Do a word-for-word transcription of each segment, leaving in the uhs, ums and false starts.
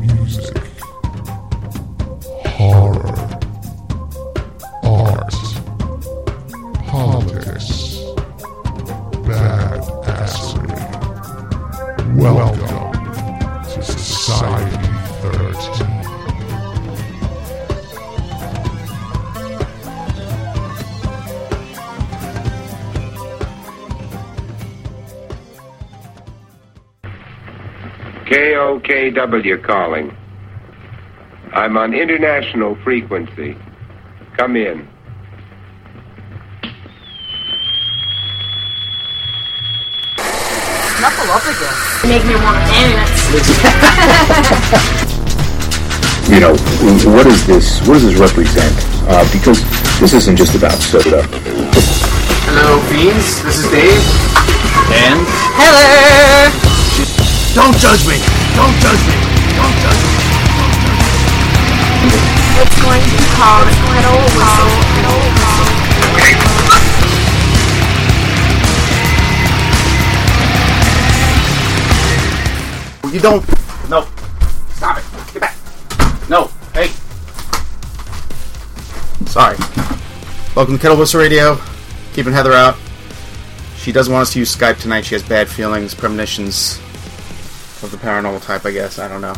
Music, horror, art, politics, badassery. Welcome to Society thirteen. K O K W calling. I'm on international frequency. Come in. Knuckle up again. Make me want to dance. You know, what is this? What does this represent? Uh, because this isn't just about soda. Hello, fiends. This is Dave. And Heather. Don't judge me! Don't judge me! Don't judge me! It's going to be called Kettle Whistle. Kettle Whistle. You don't. No. Stop it. Get back. No. Hey. Sorry. Welcome to Kettle Whistle Radio. Keeping Heather out. She doesn't want us to use Skype tonight. She has bad feelings, premonitions. Of the paranormal type, I guess. I don't know.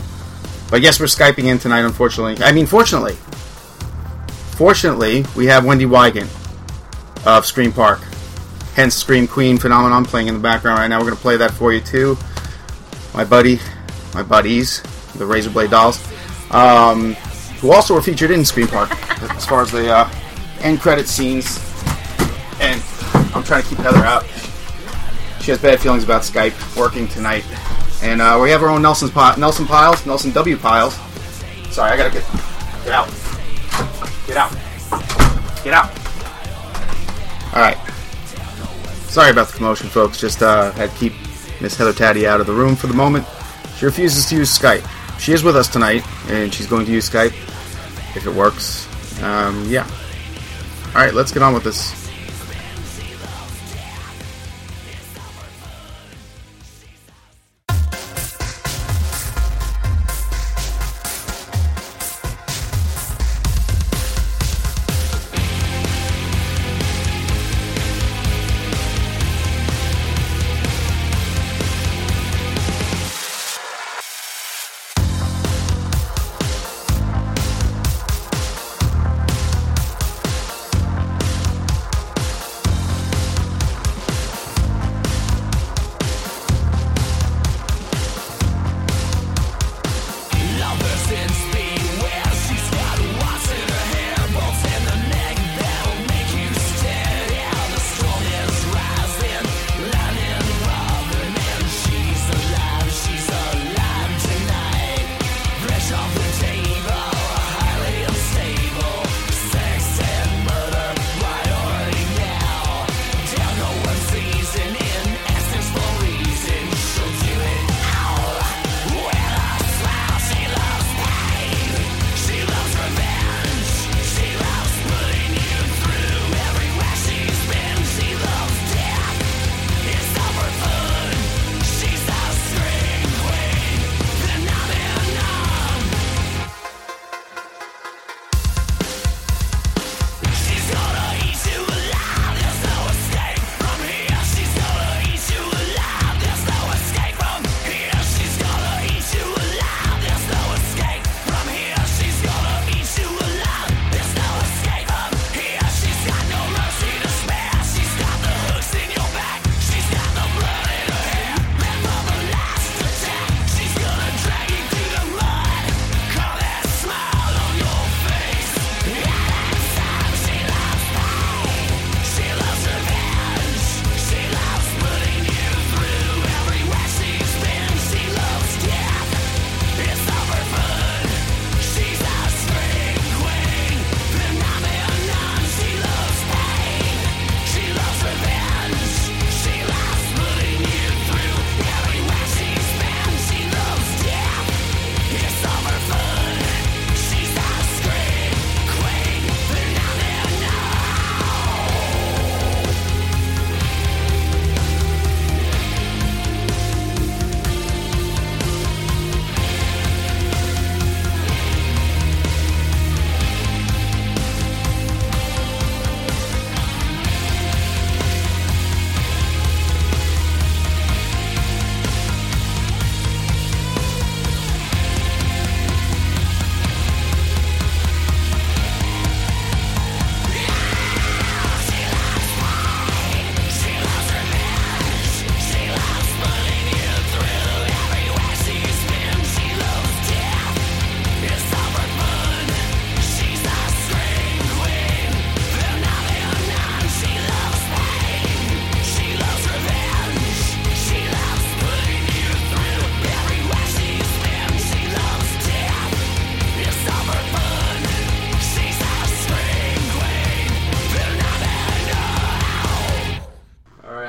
But yes, we're Skyping in tonight, unfortunately. I mean, fortunately. Fortunately, we have Wendy Wygant of Scream Park. Hence, Scream Queen phenomenon playing in the background right now. We're going to play that for you, too. My buddy, my buddies, the Razorblade Dolls, um, who also were featured in Scream Park, as far as the uh, end credit scenes. And I'm trying to keep Heather out. She has bad feelings about Skype working tonight. And uh, we have our own Nelson's P- Nelson Piles, Nelson W. Piles. Sorry, I gotta get, get out. Get out. Get out. Alright. Sorry about the commotion, folks. Just uh, had to keep Miss Heather Taddy out of the room for the moment. She refuses to use Skype. She is with us tonight, and she's going to use Skype if it works. Um, yeah. Alright, let's get on with this.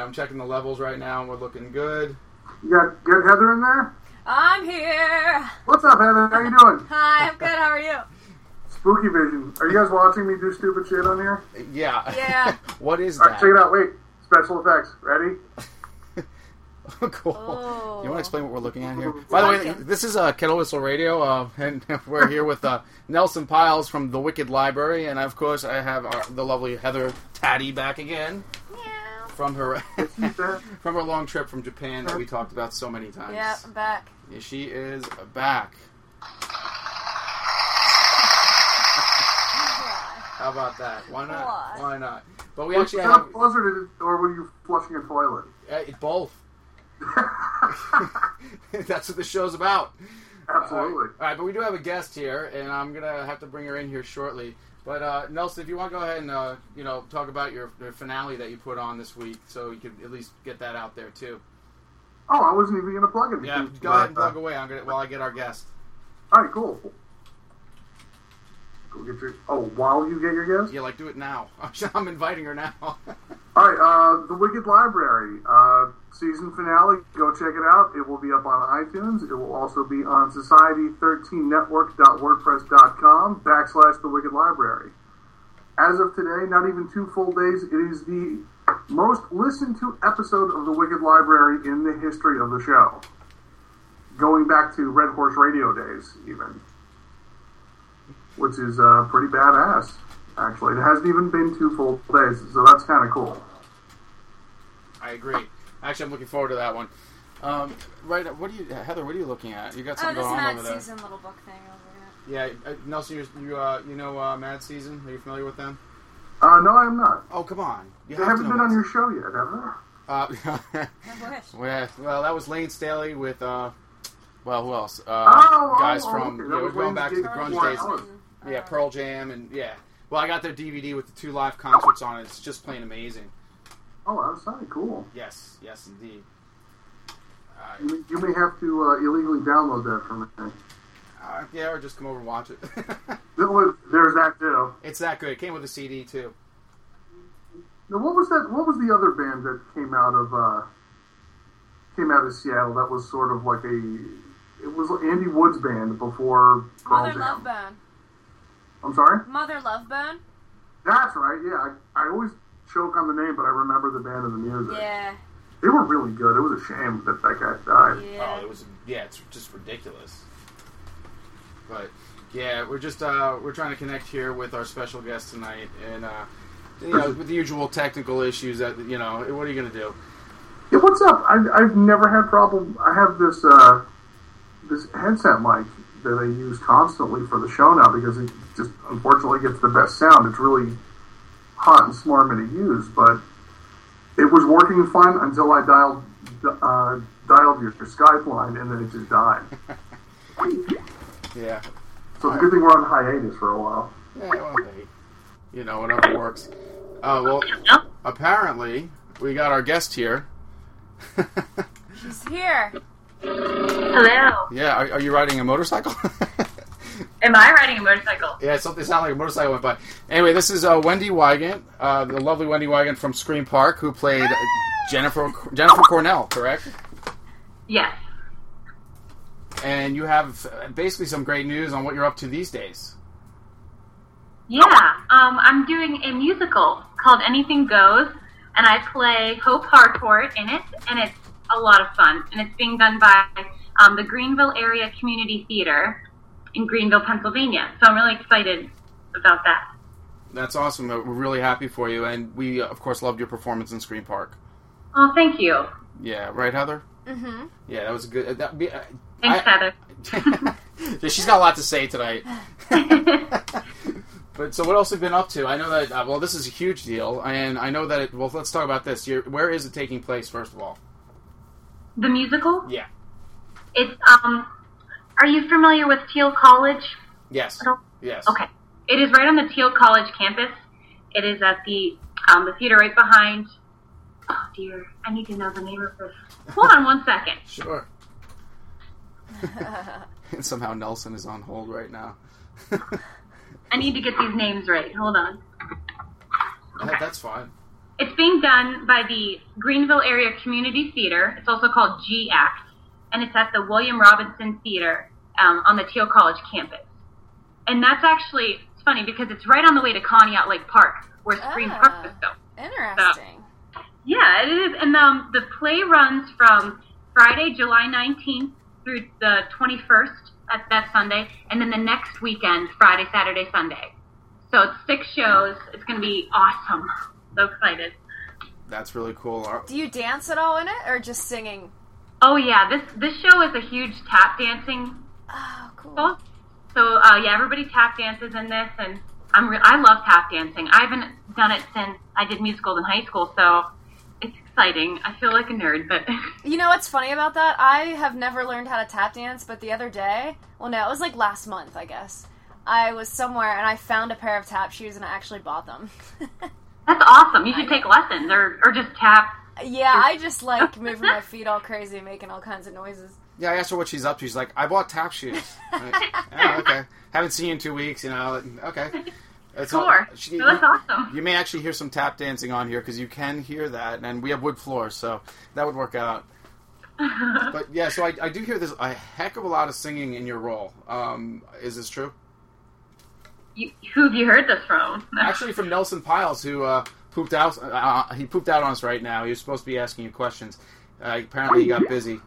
I'm checking the levels right now, and we're looking good. You got, got Heather in there? I'm here. What's up, Heather? How you doing? Hi, I'm good. How are you? Spooky Vision. Are you guys watching me do stupid shit on here? Yeah. Yeah. What is that? All right, check it out. Wait. Special effects. Ready? Cool. Oh. You want to explain what we're looking at here? By the way, this is uh, Kettle Whistle Radio, uh, and we're here with uh, Nelson Piles from the Wicked Library, and of course I have our, the lovely Heather Taddy back again. Yeah. From her from her long trip from Japan that we talked about so many times. Yeah, I'm back. Yeah, she is back. How about that? Why not? Why not? But we well, actually have. Blizzard, or were you flushing a toilet? Uh, both. That's what the show's about. Absolutely. Uh, all right, but we do have a guest here, and I'm gonna have to bring her in here shortly. But uh, Nelson, if you want to go ahead and uh, you know talk about your, your finale that you put on this week, so you could at least get that out there too. Oh, I wasn't even gonna plug it. Yeah, go ahead and plug uh, away. I'm gonna while I get our guest. All right, cool. Go get your. Oh, while you get your guest. Yeah, like do it now. I'm inviting her now. All right, uh, The Wicked Library, uh, season finale, go check it out. It will be up on iTunes. It will also be on society thirteen network dot wordpress dot com backslash The Wicked Library. As of today, not even two full days, it is the most listened to episode of The Wicked Library in the history of the show. Going back to Red Horse Radio days, even. Which is uh, pretty badass. Actually, it hasn't even been two full days, so that's kind of cool. I agree. Actually, I'm looking forward to that one. Um, right, what do you, Heather? What are you looking at? You got something oh, going on over there. Oh, this Mad Season little book thing over there. Yeah, uh, Nelson, you you, uh, you know uh, Mad Season? Are you familiar with them? Uh, no, I'm not. Oh, come on! You they have haven't been on your show yet, have they? Uh, well, well, that was Lane Staley with uh, well, who else? Uh, oh, guys oh, from okay. yeah, we're going back to the grunge days. Oh. Yeah, Pearl Jam and yeah. Well, I got their D V D with the two live concerts on it. It's just plain amazing. Oh, that sounded cool. Yes, yes, indeed. Uh, you, you may have to uh, illegally download that from me. Uh, yeah, or just come over and watch it. There's that too. It's that good. It came with a C D too. Now, what was that? What was the other band that came out of uh, came out of Seattle? That was sort of like a. It was Andy Wood's band before Mother Lovebone. I'm sorry? Mother Lovebone? That's right, yeah. I, I always choke on the name, but I remember the band and the music. Yeah. They were really good. It was a shame that that guy died. Yeah. Oh, it was, yeah, it's just ridiculous. But, yeah, we're just, uh, we're trying to connect here with our special guest tonight, and, uh, you know, with the usual technical issues that, you know, what are you going to do? Yeah, what's up? I, I've never had problem. I have this, uh, this headset mic that I use constantly for the show now because it just unfortunately gets the best sound. It's really hot and smarmy to use, but it was working fine until I dialed uh, dialed your Skype line and then it just died. Yeah. So it's a good thing we're on hiatus for a while. Yeah, well, hey, you know, whatever works. Uh, well, apparently we got our guest here. She's here. Hello. Yeah, are, are you riding a motorcycle? Am I riding a motorcycle? Yeah, something it sounded like a motorcycle went by. Anyway, this is uh, Wendy Wygant, uh, the lovely Wendy Wygant from Scream Park, who played Jennifer Jennifer Cornell, correct? Yes. And you have basically some great news on what you're up to these days. Yeah, um, I'm doing a musical called Anything Goes, and I play Hope Harcourt in it, and it's a lot of fun, and it's being done by um, the Greenville Area Community Theater in Greenville, Pennsylvania. So I'm really excited about that. That's awesome. We're really happy for you, and we of course loved your performance in Scream Park. Oh, thank you. Yeah, right, Heather? Mm-hmm. Yeah, that was good. That, uh, Thanks, I, Heather. She's got a lot to say tonight. But so, what else have you been up to? I know that uh, well, this is a huge deal, and I know that. It, well, let's talk about this. You're, where is it taking place, first of all? The musical? Yeah. It's, um, are you familiar with Thiel College? Yes. Yes. Okay. It is right on the Thiel College campus. It is at the, um, the theater right behind, oh dear, I need to know the name of this. Hold on one second. Sure. And somehow Nelson is on hold right now. I need to get these names right. Hold on. Okay. Oh, that's fine. It's being done by the Greenville Area Community Theater. It's also called G-Act, and it's at the William Robinson Theater um, on the Thiel College campus. And that's actually, it's funny because it's right on the way to Conneaut Lake Park, where Scream oh, Park is filmed. Interesting. So, yeah, it is. And um, the play runs from Friday, July nineteenth through the twenty-first, that's that Sunday, and then the next weekend, Friday, Saturday, Sunday. So it's six shows. It's going to be awesome. So excited. That's really cool. Do you dance at all in it, or just singing? Oh, yeah. This this show is a huge tap dancing. Oh, cool. Show. So, uh, yeah, everybody tap dances in this, and I'm re- I love tap dancing. I haven't done it since I did musicals in high school, so it's exciting. I feel like a nerd, but... You know what's funny about that? I have never learned how to tap dance, but the other day... Well, no, it was like last month, I guess. I was somewhere, and I found a pair of tap shoes, and I actually bought them. That's awesome. You should take lessons, or, or just tap. Yeah, I just like moving my feet all crazy and making all kinds of noises. Yeah, I asked her what she's up to. She's like, I bought tap shoes. Like, oh, okay. Haven't seen you in two weeks, you know. Okay. It's sure. All, she, no, that's you, awesome. You may actually hear some tap dancing on here, because you can hear that, and we have wood floors, so that would work out. But, yeah, so I, I do hear there's a heck of a lot of singing in your role. Um, is this true? You, who have you heard this from? Actually, from Nelson Piles, who uh, pooped out. Uh, he pooped out on us right now. He was supposed to be asking you questions. Uh, apparently, he got busy.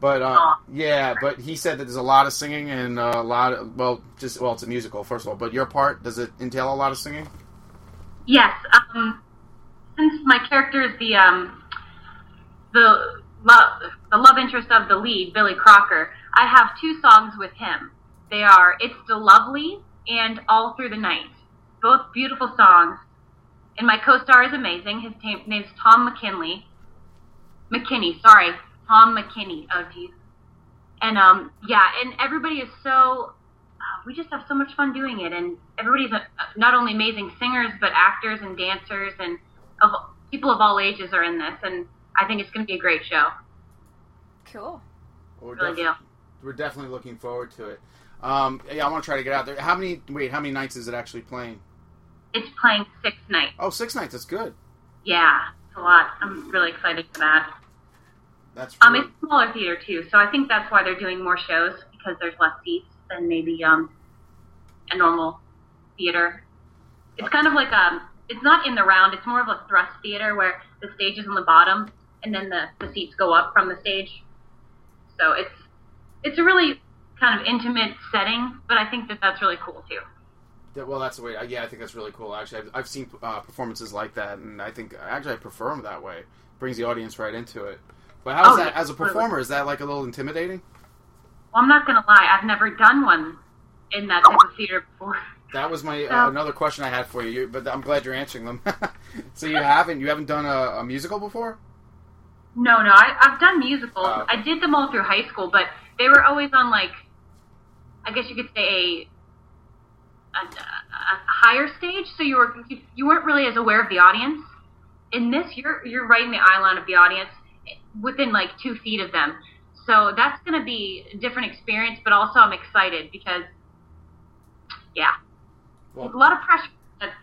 But uh, yeah, but he said that there's a lot of singing and a lot of well, just well, it's a musical first of all. But your part, does it entail a lot of singing? Yes. Um, since my character is the um, the love the love interest of the lead, Billy Crocker, I have two songs with him. They are "It's the Lovely" and "All Through the Night." Both beautiful songs. And my co-star is amazing. His t- name's Tom McKinley. McKinney, sorry. Tom McKinney. Oh, geez. And, um, yeah, and everybody is so, uh, we just have so much fun doing it. And everybody's a, not only amazing singers, but actors and dancers. And of, people of all ages are in this. And I think it's going to be a great show. Cool. Well, we're, really def- we're definitely looking forward to it. Um, yeah, I want to try to get out there. How many, wait, how many nights is it actually playing? It's playing six nights. Oh, six nights. That's good. Yeah, it's a lot. I'm really excited for that. That's um, it's a smaller theater, too, so I think that's why they're doing more shows, because there's less seats than maybe um, a normal theater. It's kind of like a, it's not in the round. It's more of a thrust theater where the stage is on the bottom, and then the, the seats go up from the stage. So it's it's a really... kind of intimate setting, but I think that that's really cool too. Yeah, well, that's the way. Yeah, I think that's really cool. Actually, I've, I've seen uh, performances like that, and I think actually I prefer them that way. It brings the audience right into it. But how oh, is that yeah, as a performer? Absolutely. Is that like a little intimidating? Well, I'm not gonna lie. I've never done one in that type of theater before. That was my so. uh, another question I had for you, but I'm glad you're answering them. So you haven't you haven't done a, a musical before? No, no. I, I've done musicals. Uh, I did them all through high school, but they were always on like. I guess you could say a, a, a higher stage, so you were you weren't really as aware of the audience. In this, you're you're right in the eye line of the audience, within like two feet of them. So that's going to be a different experience, but also I'm excited because, yeah, well, a lot of pressure.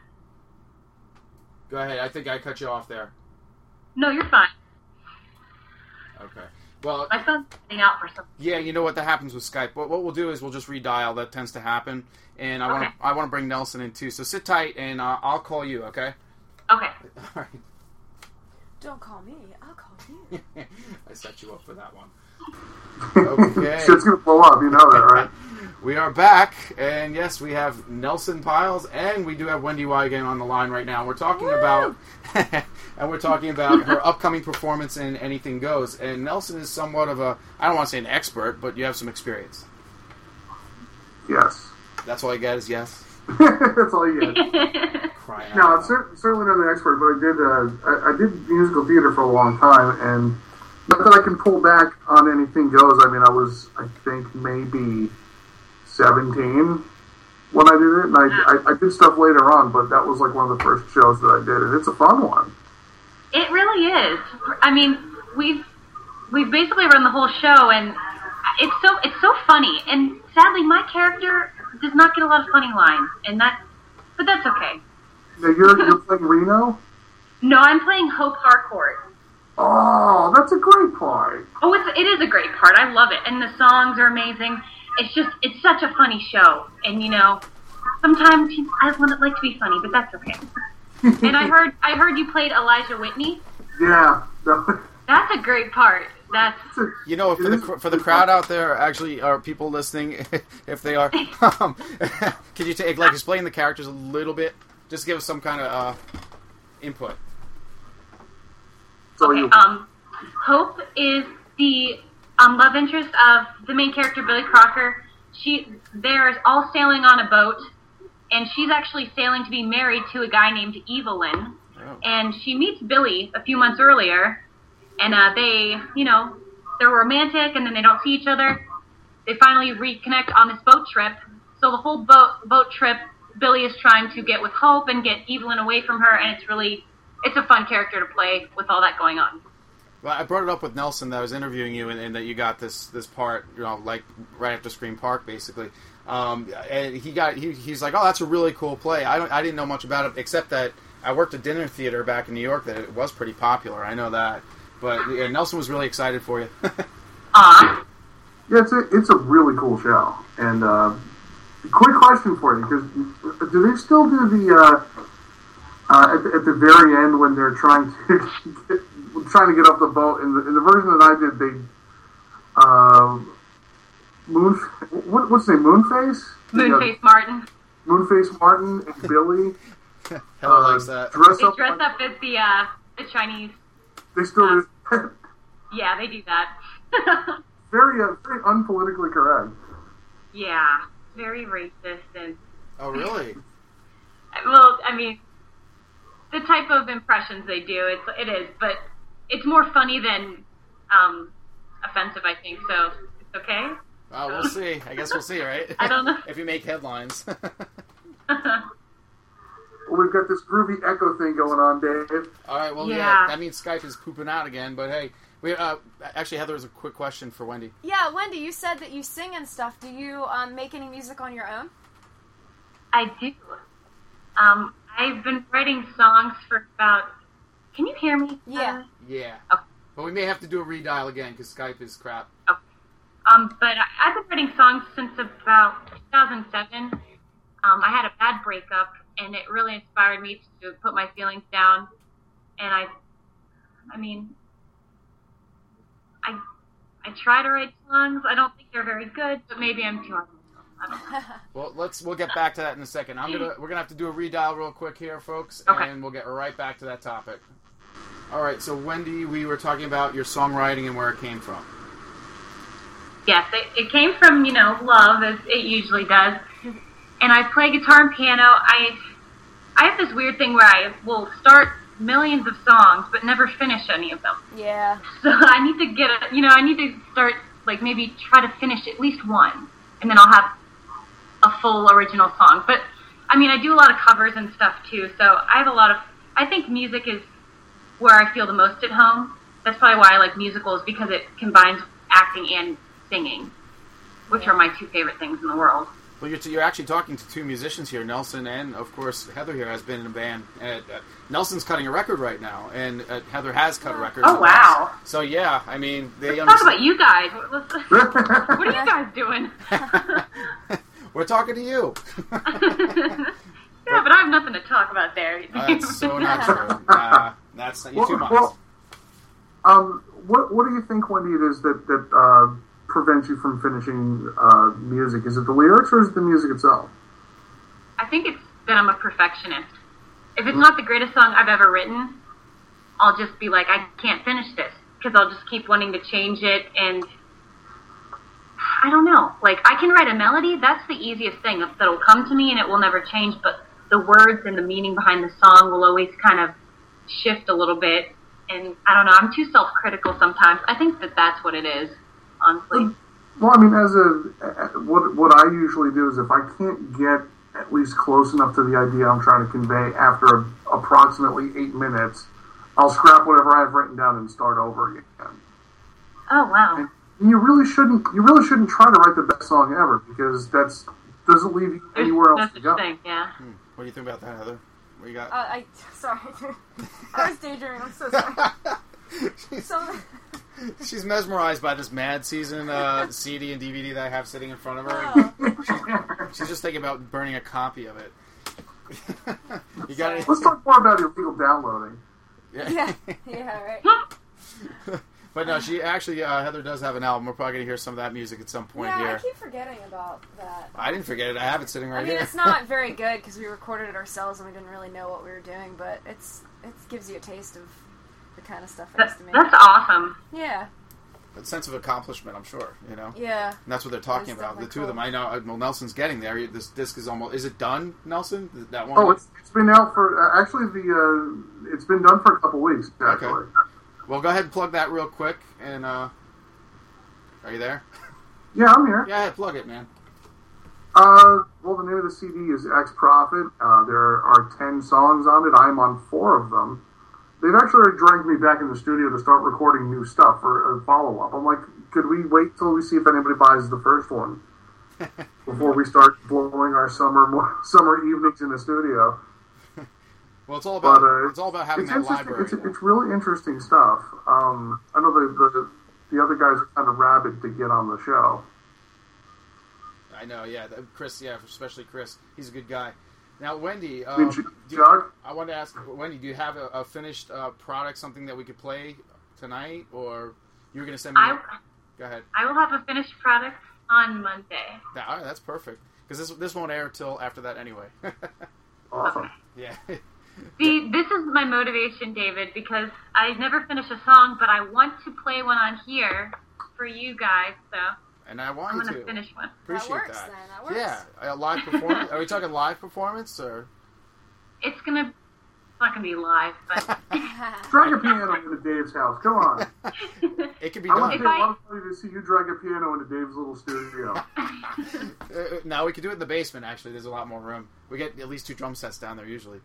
Go ahead. I think I cut you off there. No, you're fine. Okay. Well, my phone's getting out for something. Yeah, you know what? That happens with Skype. What, what we'll do is we'll just redial. That tends to happen. And I okay. want to I want to bring Nelson in, too. So sit tight, and uh, I'll call you, okay? Okay. All right. Don't call me. I'll call you. I set you up for that one. Okay. Shit's going to blow up. You know that, right? We are back. And, yes, we have Nelson Piles, and we do have Wendy Wygant on the line right now. We're talking Woo! about... And we're talking about her upcoming performance in Anything Goes. And Nelson is somewhat of a, I don't want to say an expert, but you have some experience. Yes. That's all I got is yes? That's all you get. Crying no, I'm cer- certainly not an expert, but I did uh, I-, I did musical theater for a long time. And not that I can pull back on Anything Goes. I mean, I was, I think, maybe seventeen when I did it. And I, I, I did stuff later on, but that was like one of the first shows that I did. And it's a fun one. It really is. I mean, we've we've basically run the whole show, and it's so it's so funny. And sadly, my character does not get a lot of funny lines, and that, but that's okay. Now you're you're playing Reno? No, I'm playing Hope Harcourt. Oh, that's a great part. Oh, it's, it is a great part. I love it. And the songs are amazing. It's just, it's such a funny show. And, you know, sometimes I want it like to be funny, but that's okay. And I heard I heard you played Elijah Whitney. Yeah. That's a great part. That's you know for the for the crowd out there, actually, are people listening? If they are, um, can you take like explain the characters a little bit? Just give us some kind of uh, input. So okay, you... um, Hope is the um, love interest of the main character Billy Crocker. She they're all sailing on a boat, and she's actually sailing to be married to a guy named Evelyn. Oh. And she meets Billy a few months earlier. And uh, they, you know, they're romantic, and then they don't see each other. They finally reconnect on this boat trip. So the whole boat boat trip, Billy is trying to get with Hope and get Evelyn away from her, and it's really, it's a fun character to play with all that going on. Well, I brought it up with Nelson that I was interviewing you, and, and that you got this this part, you know, like right after Scream Park, basically. Um, and he got he, he's like, oh, that's a really cool play. I don't I didn't know much about it except that I worked at dinner theater back in New York that it was pretty popular. I know that. But yeah, Nelson was really excited for you. Ah, yeah, it's a, it's a really cool show. And uh, quick question for you: because do they still do the uh, uh, at, at the very end when they're trying to get, trying to get off the boat? In the, in the version that I did, they um, moon what, what's his name? Moonface. Moonface the, uh, Martin. Moonface Martin and Billy. Hell uh, likes that. Dress they up dress like, up as the uh, the Chinese. They still um, do. Yeah, they do that. very, uh, very unpolitically correct. Yeah, very racist and. Oh really? Well, I mean, the type of impressions they do, it's it is, but it's more funny than um, offensive, I think. So it's okay. Well, we'll see. I guess we'll see, right? I don't know if you make headlines. We've got this groovy echo thing going on, Dave. All right, well, yeah, yeah that means Skype is pooping out again. But hey, we uh, actually, Heather has a quick question for Wendy. Yeah, Wendy, you said that you sing and stuff. Do you um, make any music on your own? I do. Um, I've been writing songs for about. Can you hear me? Yeah. Uh, yeah. Okay. But we may have to do a redial again because Skype is crap. Okay. Um, but I've been writing songs since about two thousand seven. Um, I had a bad breakup. And it really inspired me to put my feelings down. And I, I mean, I I try to write songs. I don't think they're very good, but maybe I'm too hard on myself. I don't know. Well, let's, we'll get back to that in a second. I'm gonna We're going to have to do a redial real quick here, folks, okay. And we'll get right back to that topic. All right, so Wendy, we were talking about your songwriting and where it came from. Yes, it, it came from, you know, love, as it usually does. And I play guitar and piano. I I have this weird thing where I will start millions of songs but never finish any of them. Yeah. So I need to get a, you know, I need to start, like, maybe try to finish at least one. And then I'll have a full original song. But, I mean, I do a lot of covers and stuff, too. So I have a lot of, I think music is where I feel the most at home. That's probably why I like musicals, because it combines acting and singing, which yeah. are my two favorite things in the world. Well, you're, t- you're actually talking to two musicians here, Nelson and, of course, Heather here has been in a band. And, uh, Nelson's cutting a record right now, and uh, Heather has cut records. Oh, wow. Last. So, yeah, I mean, they Let's understand. Talk about you guys. What are you guys doing? We're talking to you. Yeah, but I have nothing to talk about there. That's so not true. Nah, that's not you well, too much. Well, um, what, what do you think, Wendy, it is that... that uh, prevents you from finishing uh, music? Is it the lyrics or is it the music itself? I think it's that I'm a perfectionist. If it's not the greatest song I've ever written, I'll just be like, I can't finish this, because I'll just keep wanting to change it, and I don't know. Like, I can write a melody, that's the easiest thing that'll come to me and it will never change, but the words and the meaning behind the song will always kind of shift a little bit, and I don't know, I'm too self-critical sometimes. I think that that's what it is. Honestly. Well, I mean, as a what what I usually do is if I can't get at least close enough to the idea I'm trying to convey after a, approximately eight minutes, I'll scrap whatever I've written down and start over again. Oh wow! And you really shouldn't you really shouldn't try to write the best song ever because that's doesn't leave you anywhere There's else no to go. Thing, yeah. Hmm. What do you think about that, Heather? What you got? Uh, I sorry. I was daydreaming. I'm so sorry. she's, so, she's mesmerized by this Mad Season uh, C D and D V D that I have sitting in front of her. Oh. She's just thinking about burning a copy of it. You got any? Let's talk more about illegal downloading. Yeah. Yeah. Yeah, right. But no, she actually, uh, Heather does have an album. We're probably going to hear some of that music at some point yeah, here. Yeah, I keep forgetting about that. I didn't forget it. I have it sitting right here. I mean, here. It's not very good because we recorded it ourselves and we didn't really know what we were doing, but it's it gives you a taste of the kind of stuff it used to make. That's awesome. Yeah. That sense of accomplishment, I'm sure, you know? Yeah. And that's what they're talking about. The two cool. of them. I know, well, Nelson's getting there. This disc is almost, is it done, Nelson? That one? Oh, it's, it's been out for, uh, actually, the uh, it's been done for a couple weeks, actually. Okay. Well, go ahead and plug that real quick, and, uh, are you there? Yeah, I'm here. Yeah, plug it, man. Uh, well, the name of the C D is Ex-Profit. Uh, there are ten songs on it. I'm on four of them. They've actually dragged me back in the studio to start recording new stuff for a follow-up. I'm like, could we wait till we see if anybody buys the first one before we start blowing our summer summer evenings in the studio? Well, it's all about but, uh, it's all about having that library. It's, it's really interesting stuff. Um, I know the, the the other guys are kind of rabid to get on the show. I know, yeah, Chris, yeah, especially Chris. He's a good guy. Now, Wendy, um, Did you, do you, I wanted to ask Wendy, do you have a, a finished uh, product, something that we could play tonight, or you were going to send me? I, Go ahead. I will have a finished product on Monday. That, all right, that's perfect because this this won't air till after that anyway. Awesome. Yeah. See, this is my motivation, David, because I never finish a song, but I want to play one on here for you guys, so and I want I'm going to finish one. Appreciate that. Works, that. Then. That works. Yeah, a live performance. Are we talking live performance or? It's gonna, it's not gonna be live, but drag a piano into Dave's house. Come on, it could be done. I want, I... I want to see you drag a piano into Dave's little studio. uh, now we could do it in the basement. Actually, there's a lot more room. We get at least two drum sets down there usually.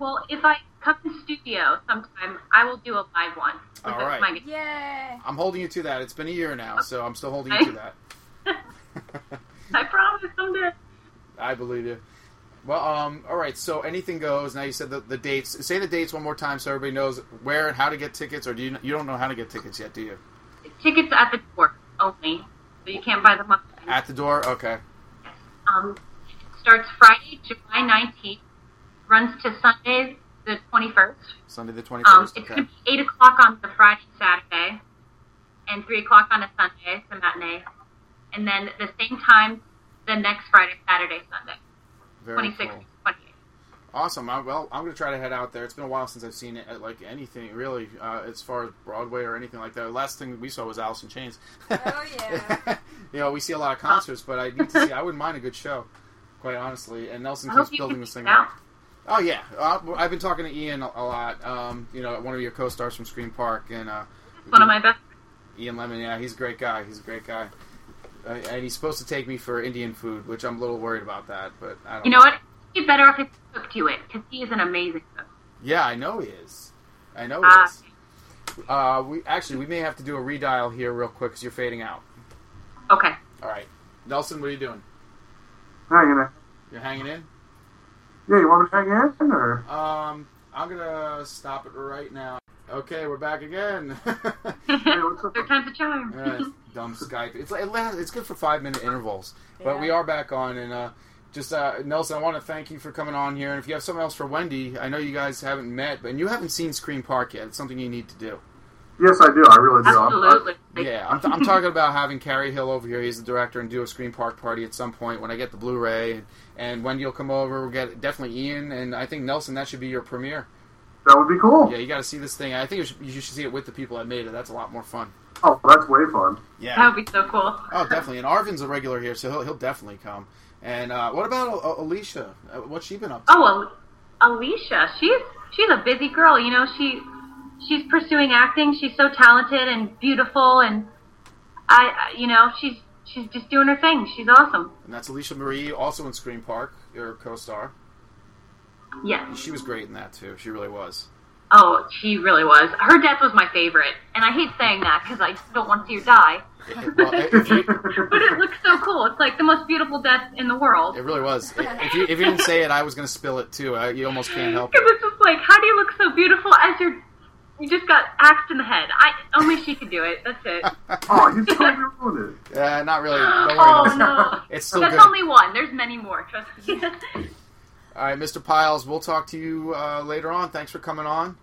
Well, if I come to studio sometime, I will do a live one. All right. My... Yay. I'm holding you to that. It's been a year now, so I'm still holding you I... to that. I promise someday. I believe you. Well, um, all right, so Anything Goes. Now you said the, the dates. Say the dates one more time so everybody knows where and how to get tickets, or do you you don't know how to get tickets yet, do you? Tickets at the door only, so you can't buy them up. At the door? Okay. Um, it starts Friday, July nineteenth. Runs to Sunday the twenty-first. Sunday the twenty-first. Um, it's okay. Going to be eight o'clock on the Friday, Saturday, and three o'clock on a Sunday, the matinee, and then the same time the next Friday, Saturday, Sunday. Very twenty-sixth, cool. twenty-eighth. Awesome. I, well, I'm going to try to head out there. It's been a while since I've seen it at, like anything really, uh, as far as Broadway or anything like that. The last thing we saw was Alice in Chains. Oh yeah. You know, we see a lot of concerts, but I need to see. I wouldn't mind a good show, quite honestly. And Nelson keeps building this thing out. up. Oh, yeah. Uh, I've been talking to Ian a, a lot, um, you know, one of your co-stars from Scream Park. and uh, One of my best friends. Ian Lemon, yeah, he's a great guy. He's a great guy. Uh, and he's supposed to take me for Indian food, which I'm a little worried about that, but I don't You know, know. what? It'd be better if it's cooked to it, because he is an amazing cook. Yeah, I know he is. I know he uh, is. Uh, we Actually, we may have to do a redial here real quick, because you're fading out. Okay. All right. Nelson, what are you doing? Hanging in. You're hanging in? Yeah, you want me to hang in, or? Um, I'm gonna stop it right now. Okay, we're back again. Hey, what's up? Third time's a charm. Uh, dumb Skype. It's like, it's good for five minute intervals, but yeah. We are back on. And uh, just uh, Nelson, I want to thank you for coming on here. And if you have something else for Wendy, I know you guys haven't met, but and you haven't seen Scream Park yet. It's something you need to do. Yes, I do. I really do. Absolutely. I'm, I, yeah, I'm, I'm talking about having Carrie Hill over here. He's the director, and do a Scream Park party at some point when I get the Blu-ray. And, and Wendy will come over. We'll get definitely Ian, and I think Nelson. That should be your premiere. That would be cool. Yeah, you got to see this thing. I think you should, you should see it with the people that made it. That's a lot more fun. Oh, that's way fun. Yeah, that would be so cool. Oh, definitely. And Arvin's a regular here, so he'll he'll definitely come. And uh, what about uh, Alicia? Uh, what's she been up to? Oh, Al- Alicia, she's she's a busy girl. You know, she. She's pursuing acting. She's so talented and beautiful, and I, you know, she's she's just doing her thing. She's awesome. And that's Alicia Marie, also in Scream Park, your co-star. Yes. And she was great in that too. She really was. Oh, she really was. Her death was my favorite, and I hate saying that because I don't want to see her die. If you, but it looks so cool. It's like the most beautiful death in the world. It really was. If you, if you didn't say it, I was going to spill it too. I, you almost can't help it. It was just like, how do you look so beautiful as you're, you just got axed in the head? I only she could do it. That's it. Oh, you totally ruined it. Yeah, not really. Don't worry. Oh no, it's still that's good. Only one. There's many more. Trust me. All right, Mister Piles, we'll talk to you uh, later on. Thanks for coming on.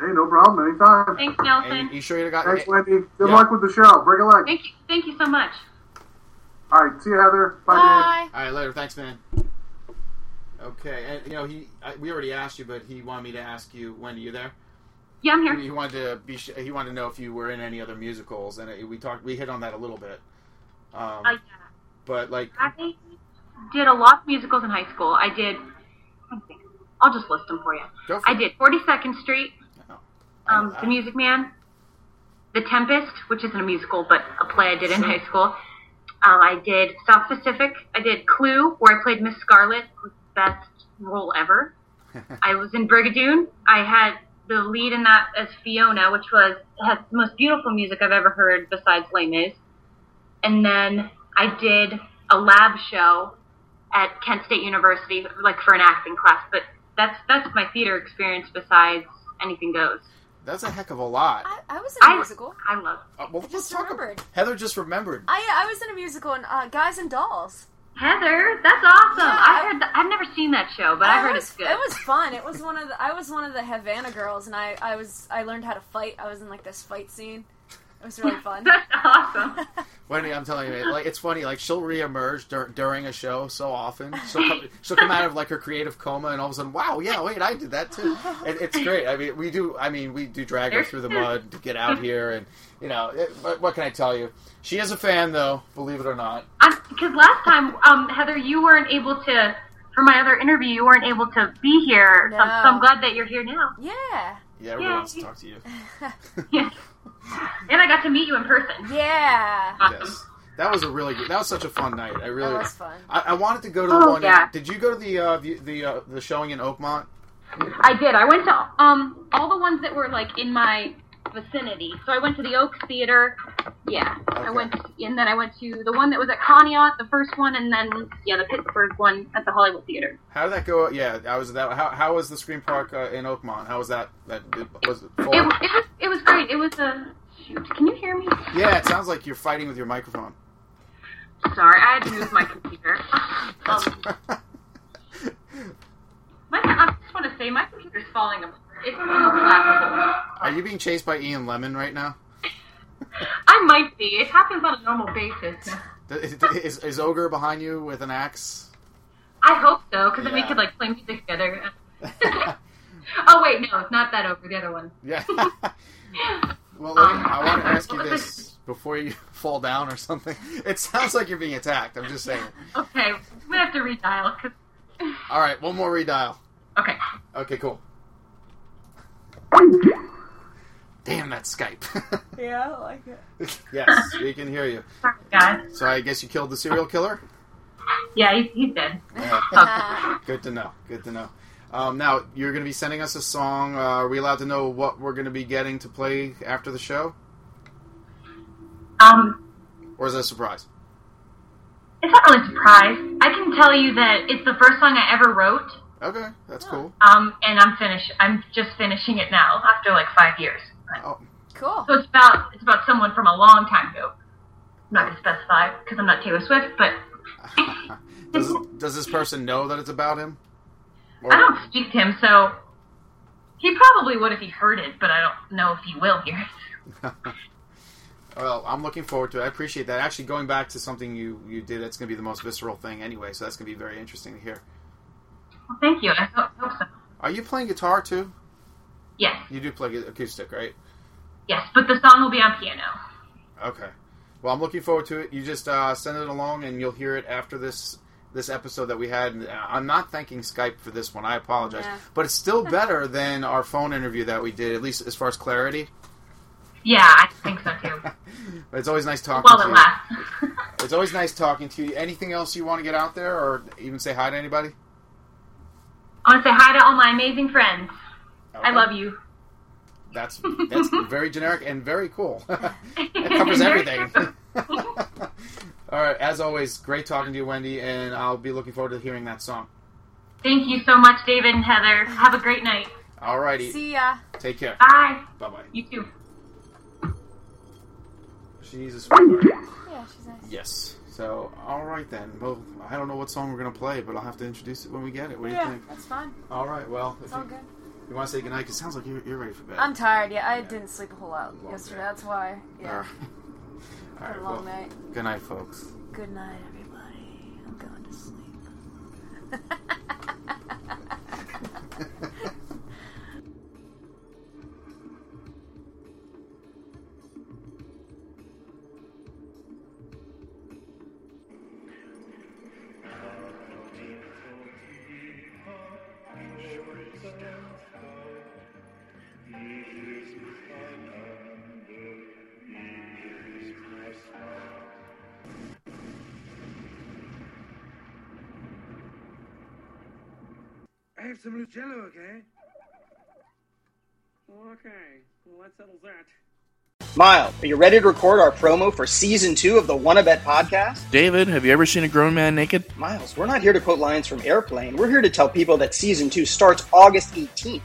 Hey, no problem. Anytime. Thanks, Nelson. And you sure you got... Thanks, Wendy. Good yeah. luck with the show. Break a leg. Thank you. Thank you so much. All right. See you, Heather. Bye. Bye. All right, later. Thanks, man. Okay. And, you know, he I, we already asked you, but he wanted me to ask you, Wendy, you there? Yeah, I'm here. He, he wanted to be. He wanted to know if you were in any other musicals, and it, we talked. We hit on that a little bit. Um, uh, yeah. But, like... I did a lot of musicals in high school. I did... I think, I'll just list them for you. Go for I it. did forty-second Street, oh, um, The Music Man, The Tempest, which isn't a musical, but a play I did in high school. Um, I did South Pacific. I did Clue, where I played Miss Scarlet, was the best role ever. I was in Brigadoon. I had the lead in that as Fiona, which was has the most beautiful music I've ever heard besides Les Mis. And then I did a lab show at Kent State University, like for an acting class, but that's that's my theater experience besides Anything Goes. That's a heck of a lot. I, I was in a I, musical. I love it. Uh, well, I just remembered. About, Heather just remembered. I I was in a musical in uh, Guys and Dolls. Heather, that's awesome. Yeah, I, I heard. The, I've never seen that show, but I, I heard was, it's good. It was fun. It was one of the, I was one of the Havana girls, and I, I was I learned how to fight. I was in like this fight scene. It was really fun. That's awesome. Wendy, I'm telling you, like, it's funny. Like, she'll reemerge dur- during a show so often. She'll come, she'll come out of like her creative coma, and all of a sudden, wow, yeah, wait, I did that too. It, it's great. I mean, we do. I mean, we do drag her through the mud to get out here, and you know, it, what can I tell you? She is a fan, though. Believe it or not. Because last time, um, Heather, you weren't able to. For my other interview, you weren't able to be here. No. So, so I'm glad that you're here now. Yeah. Yeah, everyone yeah. wants to talk to you. Yeah. And I got to meet you in person. Yeah. Awesome. Yes. That was a really good, that was such a fun night. I really, that was fun. I, I wanted to go to the oh, one. Yeah. In, did you go to the, uh, the, the, uh, the showing in Oakmont? I did. I went to, um, all the ones that were like in my vicinity. So I went to the Oaks Theater. Yeah. Okay. I went, and then I went to the one that was at Conneaut, the first one. And then, yeah, the Pittsburgh one at the Hollywood Theater. How did that go? Yeah. I was that, how, how was the Scream Park uh, in Oakmont? How was that? That was it full? It, it was, it was great. It was a, can you hear me? Yeah, it sounds like you're fighting with your microphone. Sorry, I had to move my computer. Um, my, I just want to say, my computer's falling apart. It's laughable. Are you being chased by Ian Lemon right now? I might be. It happens on a normal basis. Is, is Ogre behind you with an axe? I hope so, because yeah. then we could like play music together. Oh, wait, no, not that Ogre, the other one. Yeah. Well, Lynn, um, I want to ask you this before you fall down or something. It sounds like you're being attacked. I'm just saying. Okay. We have to redial. Cause... All right. One more redial. Okay. Okay, cool. Damn, that's Skype. Yeah, I like it. Yes, we can hear you. Sorry, guys. So I guess you killed the serial killer? Yeah, he, he did. Right. Good to know. Good to know. Um, now, you're going to be sending us a song. Uh, are we allowed to know what we're going to be getting to play after the show? Um, or is that a surprise? It's not really a surprise. I can tell you that it's the first song I ever wrote. Okay, that's yeah. cool. Um, and I'm finished. I'm just finishing it now after like five years. Oh, cool. So it's about it's about someone from a long time ago. I'm not going to specify because I'm not Taylor Swift, but does does this person know that it's about him? Or... I don't speak to him, so he probably would if he heard it, but I don't know if he will hear it. Well, I'm looking forward to it. I appreciate that. Actually, going back to something you, you did, that's going to be the most visceral thing anyway, so that's going to be very interesting to hear. Well, thank you. I hope, hope so. Are you playing guitar, too? Yes. You do play acoustic, right? Yes, but the song will be on piano. Okay. Well, I'm looking forward to it. You just uh, send it along, and you'll hear it after this... this episode that we had. I'm not thanking Skype for this one. I apologize. Yeah. But it's still better than our phone interview that we did, at least as far as clarity. Yeah, I think so, too. It's always nice talking well, to you. Well, it lasts. It's always nice talking to you. Anything else you want to get out there or even say hi to anybody? I want to say hi to all my amazing friends. Okay. I love you. That's that's very generic and very cool. It covers everything. All right, as always, great talking to you, Wendy, and I'll be looking forward to hearing that song. Thank you so much, David and Heather. Have a great night. All righty. See ya. Take care. Bye. Bye-bye. You too. She's a sweetheart. Yeah, she's nice. Yes. So, all right then. Well, I don't know what song we're going to play, but I'll have to introduce it when we get it. What do yeah, you think? Yeah, that's fine. All right, well. It's all you, good. You want to say goodnight? Because it sounds like you're, you're ready for bed. I'm tired, yeah. I yeah. didn't sleep a whole lot long yesterday. Day. That's why. Yeah. All right. All right, long well, night. Good night, folks. Good night, everybody. I'm going to sleep. I have some Lucello, okay? Okay, well, that settles that. Miles, are you ready to record our promo for Season two of the Wanna Bet podcast? David, have you ever seen a grown man naked? Miles, we're not here to quote lines from Airplane. We're here to tell people that Season two starts August eighteenth.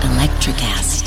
Electricast.